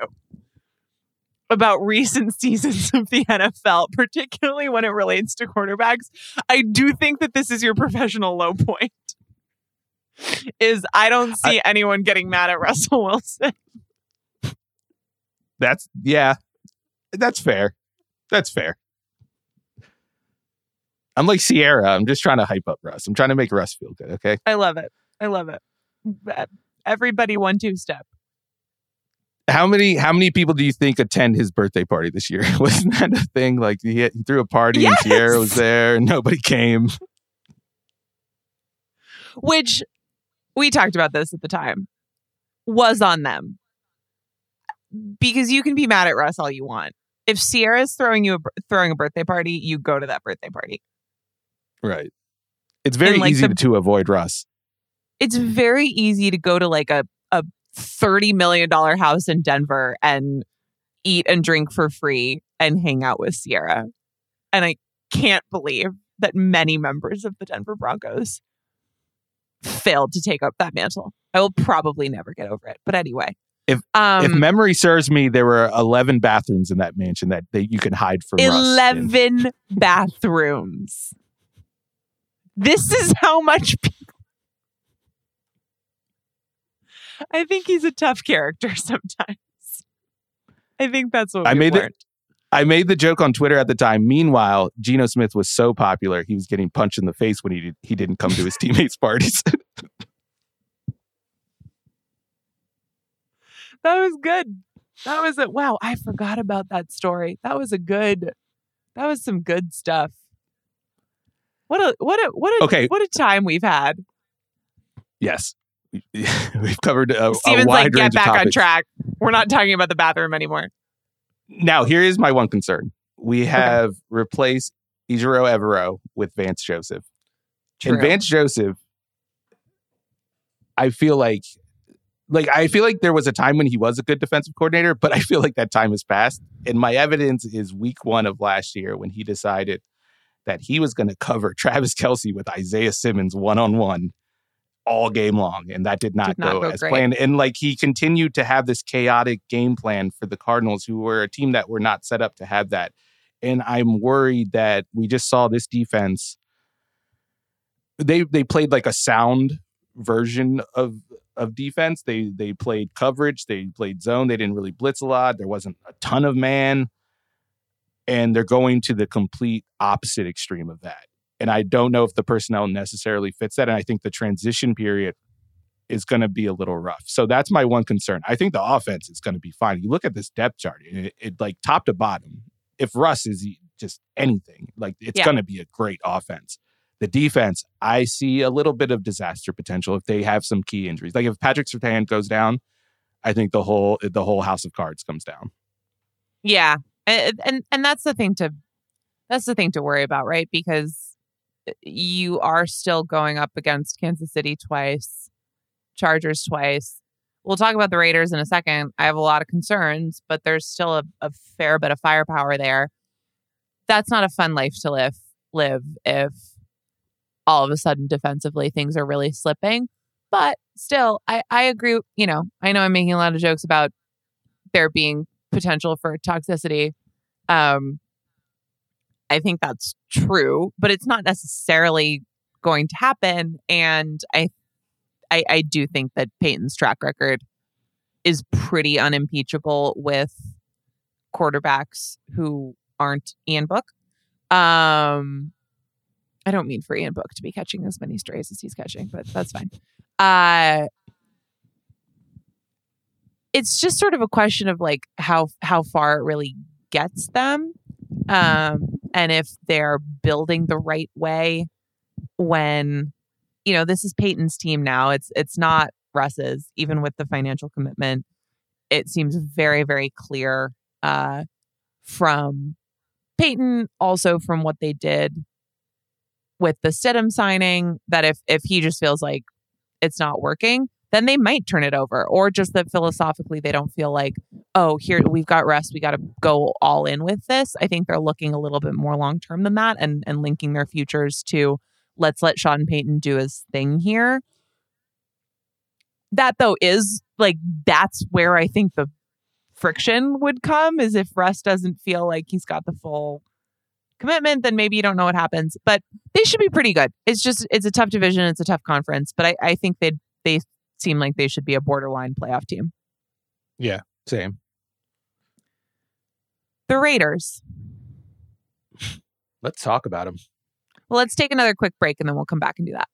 about recent seasons of the NFL, particularly when it relates to quarterbacks. I do think that this is your professional low point. I don't see anyone getting mad at Russell Wilson. That's fair. I'm like Sierra. I'm just trying to hype up Russ. I'm trying to make Russ feel good, okay? I love it. Everybody 1-2 step. How many people do you think attend his birthday party this year? Wasn't that a thing? Like, he threw a party, yes! And Sierra was there and nobody came. Which, we talked about this at the time, was on them. because you can be mad at Russ all you want. If Sierra's throwing a birthday party, you go to that birthday party. Right. It's very easy to avoid Russ. It's very easy to go to like a $30 million house in Denver and eat and drink for free and hang out with Sierra. And I can't believe that many members of the Denver Broncos failed to take up that mantle. I will probably never get over it. But anyway. If memory serves me, there were 11 bathrooms in that mansion that you can hide from Russ. 11 bathrooms. This is how much people... I think he's a tough character sometimes. I think that's what we learned. I made the joke on Twitter at the time. Meanwhile, Geno Smith was so popular, he was getting punched in the face when he didn't come to his teammates' parties. That was good. That was it. Wow, I forgot about that story. That was some good stuff. What a time we've had. Yes. We've covered a wide range of topics. Steven's like, get back on track. We're not talking about the bathroom anymore. Now, here is my one concern. We have replaced Ejiro Evero with Vance Joseph. True. And Vance Joseph, I feel like there was a time when he was a good defensive coordinator, but I feel like that time has passed. And my evidence is week 1 of last year when he decided that he was going to cover Travis Kelce with Isaiah Simmons one-on-one all game long. And that did not go as planned. And he continued to have this chaotic game plan for the Cardinals, who were a team that were not set up to have that. And I'm worried that we just saw this defense. They played a sound version of defense. They played coverage. They played zone. They didn't really blitz a lot. There wasn't a ton of man. And they're going to the complete opposite extreme of that. And I don't know if the personnel necessarily fits that. And I think the transition period is going to be a little rough. So that's my one concern. I think the offense is going to be fine. You look at this depth chart, it top to bottom. If Russ is just anything, it's going to be a great offense. The defense, I see a little bit of disaster potential if they have some key injuries. If Patrick Surtain goes down, I think the whole house of cards comes down. Yeah, and that's the thing to worry about, right? Because you are still going up against Kansas City twice, Chargers twice. We'll talk about the Raiders in a second. I have a lot of concerns, but there's still a fair bit of firepower there. That's not a fun life to live if all of a sudden defensively things are really slipping. But still, I agree. I know I'm making a lot of jokes about there being potential for toxicity. I think that's true, but it's not necessarily going to happen. And I do think that Peyton's track record is pretty unimpeachable with quarterbacks who aren't Ian Book. I don't mean for Ian Book to be catching as many strays as he's catching, but that's fine. It's just sort of a question of how far it really gets them. And if they're building the right way when, this is Peyton's team now, it's not Russ's, even with the financial commitment. It seems very, very clear from Peyton, also from what they did with the Stidham signing, that if he just feels like it's not working, then they might turn it over, or just that philosophically they don't feel like, oh, here we've got Russ, we got to go all in with this. I think they're looking a little bit more long term than that, and linking their futures to let's let Sean Payton do his thing here. That though is that's where I think the friction would come, is if Russ doesn't feel like he's got the full commitment, then maybe you don't know what happens. But they should be pretty good. It's a tough division, it's a tough conference, but I think they seem like they should be a borderline playoff team. Yeah, same. The Raiders. Let's talk about them. Well, let's take another quick break and then we'll come back and do that.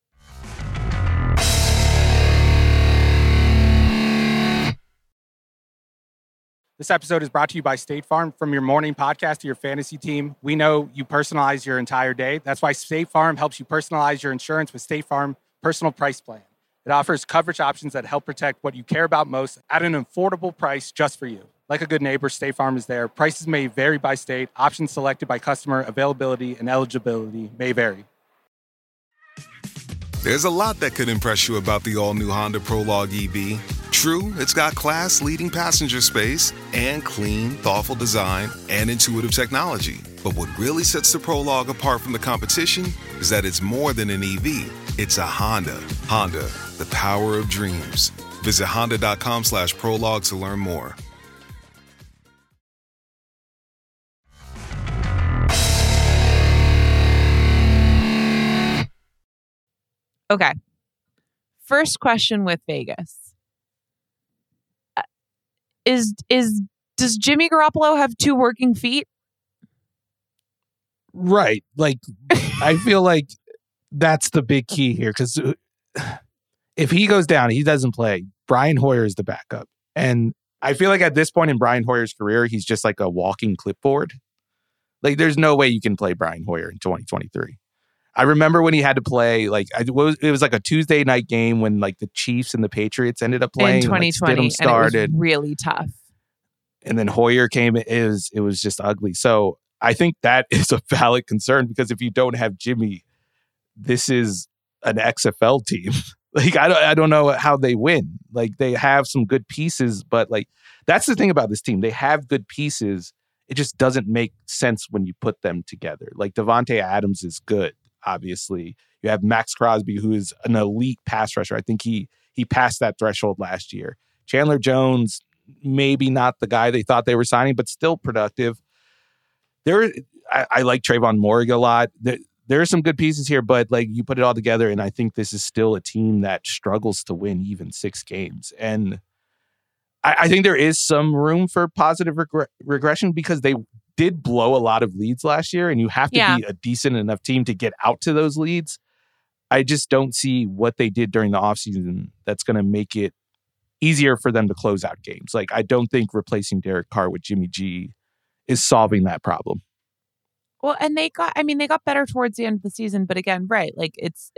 This episode is brought to you by State Farm. From your morning podcast to your fantasy team, we know you personalize your entire day. That's why State Farm helps you personalize your insurance with State Farm Personal Price Plan. It offers coverage options that help protect what you care about most at an affordable price just for you. Like a good neighbor, State Farm is there. Prices may vary by state. Options selected by customer. Availability and eligibility may vary. There's a lot that could impress you about the all-new Honda Prologue EV. True, it's got class-leading passenger space and clean, thoughtful design and intuitive technology. But what really sets the Prologue apart from the competition is that it's more than an EV. It's a Honda. Honda, the power of dreams. Visit honda.com/prologue to learn more. Okay. First question with Vegas. Does Jimmy Garoppolo have two working feet? Right. Like, I feel like that's the big key here. Because if he goes down, he doesn't play. Brian Hoyer is the backup. And I feel like at this point in Brian Hoyer's career, he's just like a walking clipboard. Like, there's no way you can play Brian Hoyer in 2023. I remember when he had to play, like, it was like a Tuesday night game when, like, the Chiefs and the Patriots ended up playing. In 2020, and, like, Stidham started, and it was really tough. And then Hoyer came. It was just ugly. So I think that is a valid concern, because if you don't have Jimmy, this is an XFL team. Like, I don't know how they win. Like, they have some good pieces, but, like, that's the thing about this team. They have good pieces. It just doesn't make sense when you put them together. Like, Devontae Adams is good. Obviously, you have Max Crosby, who is an elite pass rusher. I think he passed that threshold last year. Chandler Jones, maybe not the guy they thought they were signing, but still productive. I like Trayvon Morrig a lot. There are some good pieces here, but, like, you put it all together, and I think this is still a team that struggles to win even six games. And I think there is some room for positive regression, because they did blow a lot of leads last year, and you have to be a decent enough team to get out to those leads. I just don't see what they did during the offseason that's going to make it easier for them to close out games. Like, I don't think replacing Derek Carr with Jimmy G is solving that problem. Well, and they got better towards the end of the season, but again, right, like, it's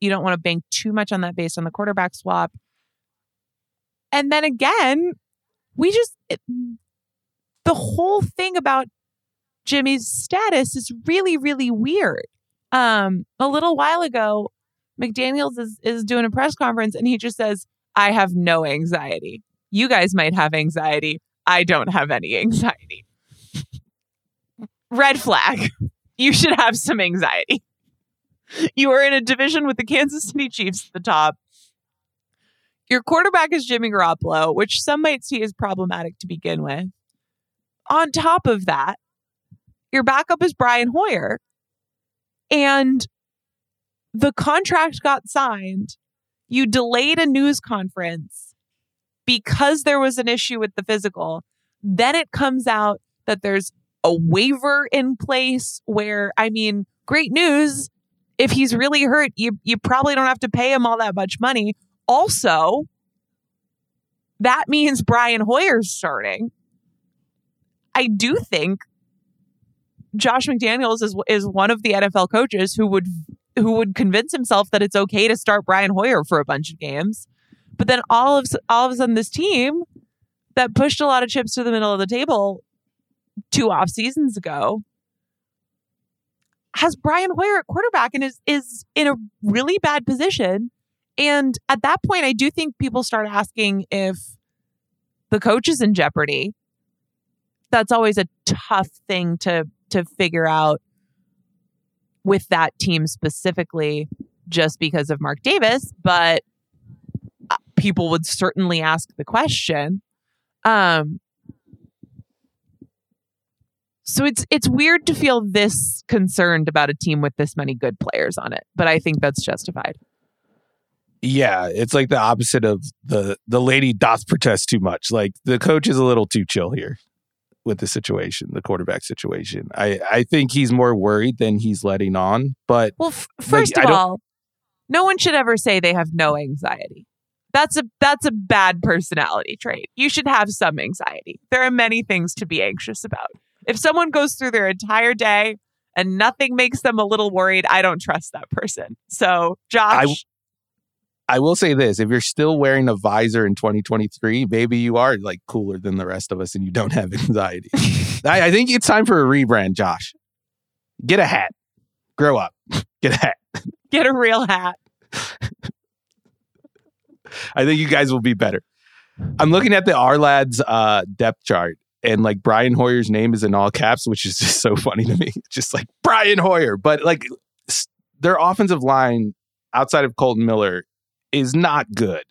you don't want to bank too much on that based on the quarterback swap. And then again, the whole thing about Jimmy's status is really, really weird. A little while ago, McDaniels is doing a press conference, and he just says, "I have no anxiety. You guys might have anxiety. I don't have any anxiety." Red flag. You should have some anxiety. You are in a division with the Kansas City Chiefs at the top. Your quarterback is Jimmy Garoppolo, which some might see as problematic to begin with. On top of that, your backup is Brian Hoyer, and the contract got signed. You delayed a news conference because there was an issue with the physical. Then it comes out that there's a waiver in place where, I mean, great news. If he's really hurt, you probably don't have to pay him all that much money. Also, that means Brian Hoyer's starting. I do think Josh McDaniels is one of the NFL coaches who would convince himself that it's okay to start Brian Hoyer for a bunch of games. But then all of a sudden, this team that pushed a lot of chips to the middle of the table two off seasons ago has Brian Hoyer at quarterback and is in a really bad position. And at that point, I do think people start asking if the coach is in jeopardy. That's always a tough thing to figure out with that team specifically, just because of Mark Davis. But people would certainly ask the question. So it's weird to feel this concerned about a team with this many good players on it, but I think that's justified. Yeah, it's like the opposite of the lady doth protest too much. Like, the coach is a little too chill here with the situation, the quarterback situation. I think he's more worried than he's letting on. But first of all, no one should ever say they have no anxiety. That's a bad personality trait. You should have some anxiety. There are many things to be anxious about. If someone goes through their entire day and nothing makes them a little worried, I don't trust that person. So, Josh, I will say this, if you're still wearing a visor in 2023, maybe you are like cooler than the rest of us and you don't have anxiety. I think it's time for a rebrand, Josh. Get a hat. Grow up. Get a hat. Get a real hat. I think you guys will be better. I'm looking at the R-Lads depth chart and like Brian Hoyer's name is in all caps, which is just so funny to me. Just like Brian Hoyer. But like their offensive line outside of Colton Miller is not good.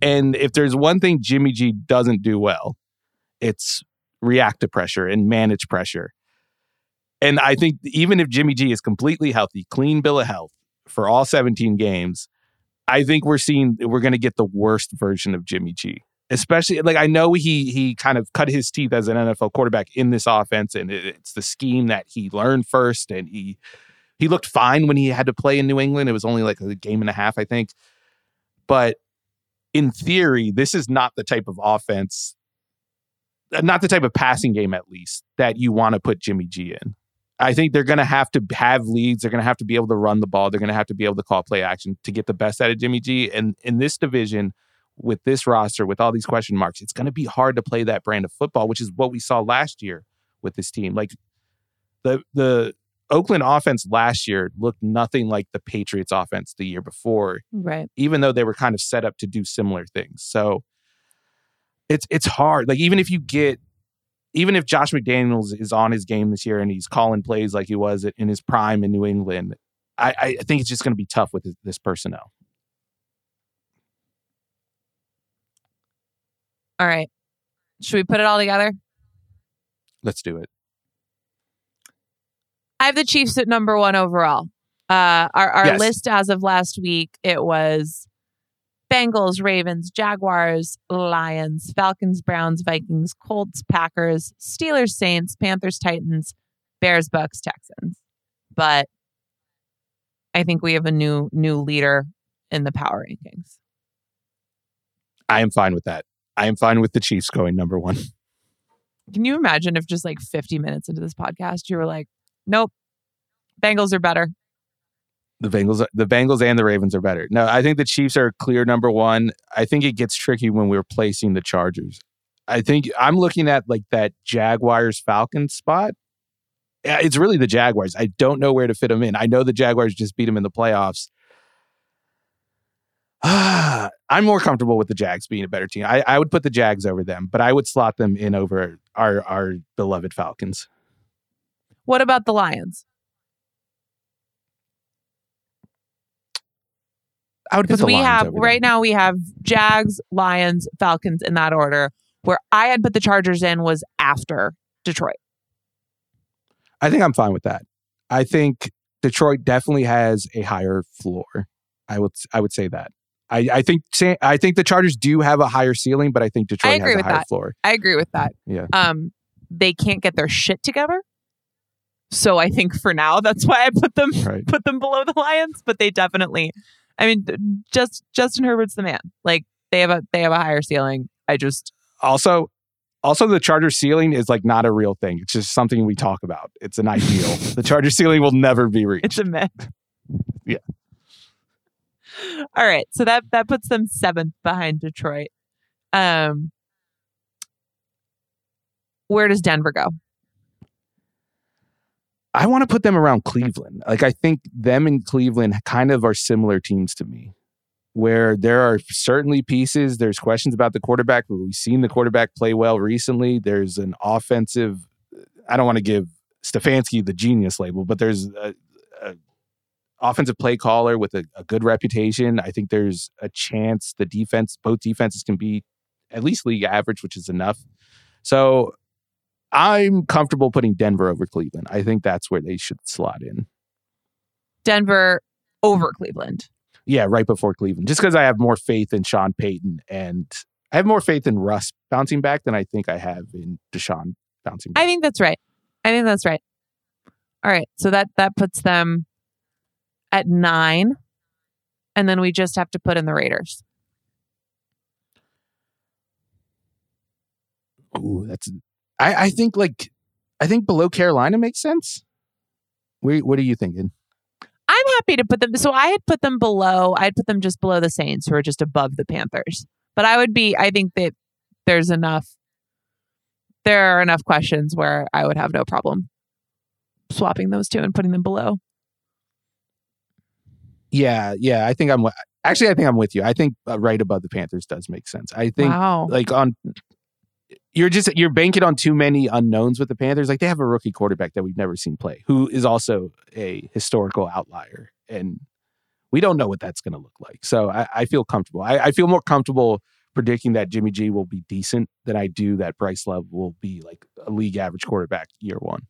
And if there's one thing Jimmy G doesn't do well, it's react to pressure and manage pressure. And I think even if Jimmy G is completely healthy, clean bill of health for all 17 games, I think we're going to get the worst version of Jimmy G. Especially, like, I know he kind of cut his teeth as an NFL quarterback in this offense, and it's the scheme that he learned first, and he looked fine when he had to play in New England. It was only like a game and a half, I think. But in theory, this is not the type of offense, not the type of passing game, at least, that you want to put Jimmy G in. I think they're going to have to have leads. They're going to have to be able to run the ball. They're going to have to be able to call play action to get the best out of Jimmy G. And in this division, with this roster, with all these question marks, it's going to be hard to play that brand of football, which is what we saw last year with this team. Like the Oakland offense last year looked nothing like the Patriots offense the year before, right? Even though they were kind of set up to do similar things. So it's hard. Like even if Josh McDaniels is on his game this year and he's calling plays like he was in his prime in New England, I think it's just going to be tough with this personnel. All right. Should we put it all together? Let's do it. I have the Chiefs at number 1 overall. Our yes. List as of last week, it was Bengals, Ravens, Jaguars, Lions, Falcons, Browns, Vikings, Colts, Packers, Steelers, Saints, Panthers, Titans, Bears, Bucks, Texans. But I think we have a new leader in the power rankings. I am fine with that. I am fine with the Chiefs going number 1. Can you imagine if just like 50 minutes into this podcast, you were like, nope. Bengals are better. The Bengals and the Ravens are better. No, I think the Chiefs are clear number 1. I think it gets tricky when we're placing the Chargers. I think I'm looking at like that Jaguars-Falcons spot. It's really the Jaguars. I don't know where to fit them in. I know the Jaguars just beat them in the playoffs. I'm more comfortable with the Jags being a better team. I would put the Jags over them, but I would slot them in over our beloved Falcons. What about the Lions? I would put the Lions over them. Right now we have Jags, Lions, Falcons in that order. Where I had put the Chargers in was after Detroit. I think I'm fine with that. I think Detroit definitely has a higher floor. I would say that. I think the Chargers do have a higher ceiling, but I think Detroit has a higher floor. I agree with that. Yeah. They can't get their shit together. So I think for now, that's why I put them below the Lions. But they definitely, I mean, just Justin Herbert's the man. Like they have a higher ceiling. I just also the Chargers ceiling is like not a real thing. It's just something we talk about. It's an ideal. The Chargers ceiling will never be reached. It's a myth. Yeah. All right. So that puts them 7th behind Detroit. Where does Denver go? I want to put them around Cleveland. Like, I think them and Cleveland kind of are similar teams to me, where there are certainly pieces. There's questions about the quarterback. We've seen the quarterback play well recently. There's an offensive. I don't want to give Stefanski the genius label, but there's a offensive play caller with a good reputation. I think there's a chance both defenses can be at least league average, which is enough. So I'm comfortable putting Denver over Cleveland. I think that's where they should slot in. Denver over Cleveland. Yeah, right before Cleveland. Just because I have more faith in Sean Payton and I have more faith in Russ bouncing back than I think I have in Deshaun bouncing back. I think that's right. All right. So that puts them at 9. And then we just have to put in the Raiders. Ooh, that's... I think below Carolina makes sense. What are you thinking? I'm happy to put them. So I had put them below. I'd put them just below the Saints, who are just above the Panthers. But I think that there are enough questions where I would have no problem swapping those two and putting them below. Yeah. I think I'm with you. I think right above the Panthers does make sense. I think you're banking on too many unknowns with the Panthers. Like, they have a rookie quarterback that we've never seen play, who is also a historical outlier, and we don't know what that's going to look like. So I feel comfortable. I feel more comfortable predicting that Jimmy G will be decent than I do that Bryce Love will be like a league average quarterback year one.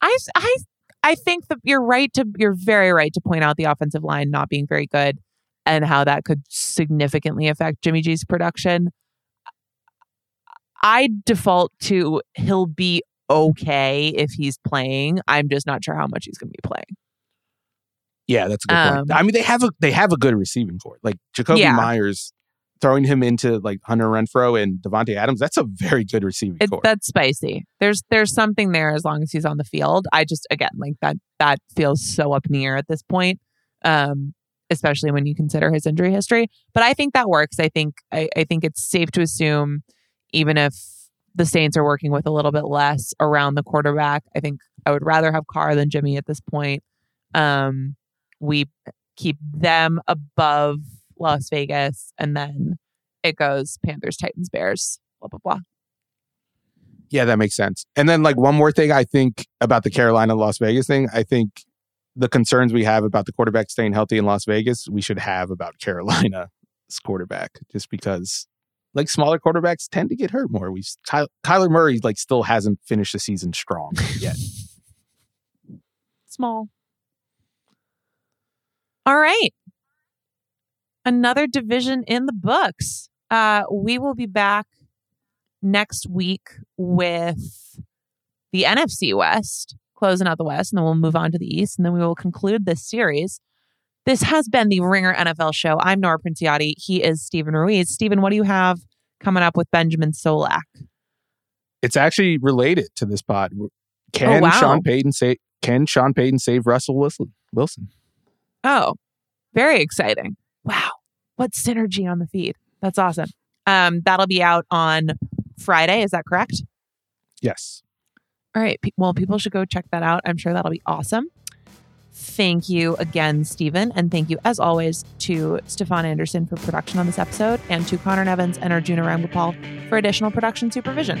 I think that you're very right to point out the offensive line not being very good and how that could significantly affect Jimmy G's production. I default to he'll be okay if he's playing. I'm just not sure how much he's going to be playing. Yeah, that's a good point. I mean, they have a good receiving core. Like Jacoby Myers, throwing him into like Hunter Renfrow and Davante Adams, that's a very good receiving core. That's spicy. There's something there as long as he's on the field. I just, again, like that feels so up in the air at this point, especially when you consider his injury history. But I think that works. I think it's safe to assume, even if the Saints are working with a little bit less around the quarterback, I think I would rather have Carr than Jimmy at this point. We keep them above Las Vegas, and then it goes Panthers, Titans, Bears, blah, blah, blah. Yeah, that makes sense. And then like one more thing I think about the Carolina-Las Vegas thing, I think the concerns we have about the quarterback staying healthy in Las Vegas, we should have about Carolina's quarterback, just because like smaller quarterbacks tend to get hurt more. Kyler Murray like still hasn't finished the season strong yet. Small. All right. Another division in the books. We will be back next week with the NFC West, closing out the West, and then we'll move on to the East, and then we will conclude this series. This has been the Ringer NFL Show. I'm Nora Princiotti. He is Steven Ruiz. Steven, what do you have coming up with Benjamin Solak? It's actually related to this pod. Can Sean Payton save Russell Wilson? Oh, very exciting. Wow. What synergy on the feed. That's awesome. That'll be out on Friday. Is that correct? Yes. All right. Well, people should go check that out. I'm sure that'll be awesome. Thank you again, Steven. And thank you, as always, to Stefan Anderson for production on this episode, and to Connor Nevins and Arjuna Ramgopal for additional production supervision.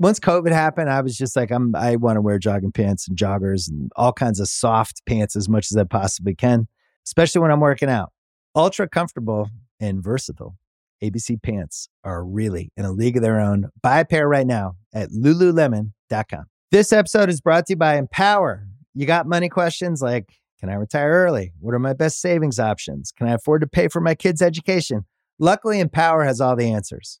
Once COVID happened, I was just like, I want to wear jogging pants and joggers and all kinds of soft pants as much as I possibly can, especially when I'm working out. Ultra comfortable and versatile. ABC pants are really in a league of their own. Buy a pair right now at lululemon.com. This episode is brought to you by Empower. You got money questions like, can I retire early? What are my best savings options? Can I afford to pay for my kids' education? Luckily, Empower has all the answers.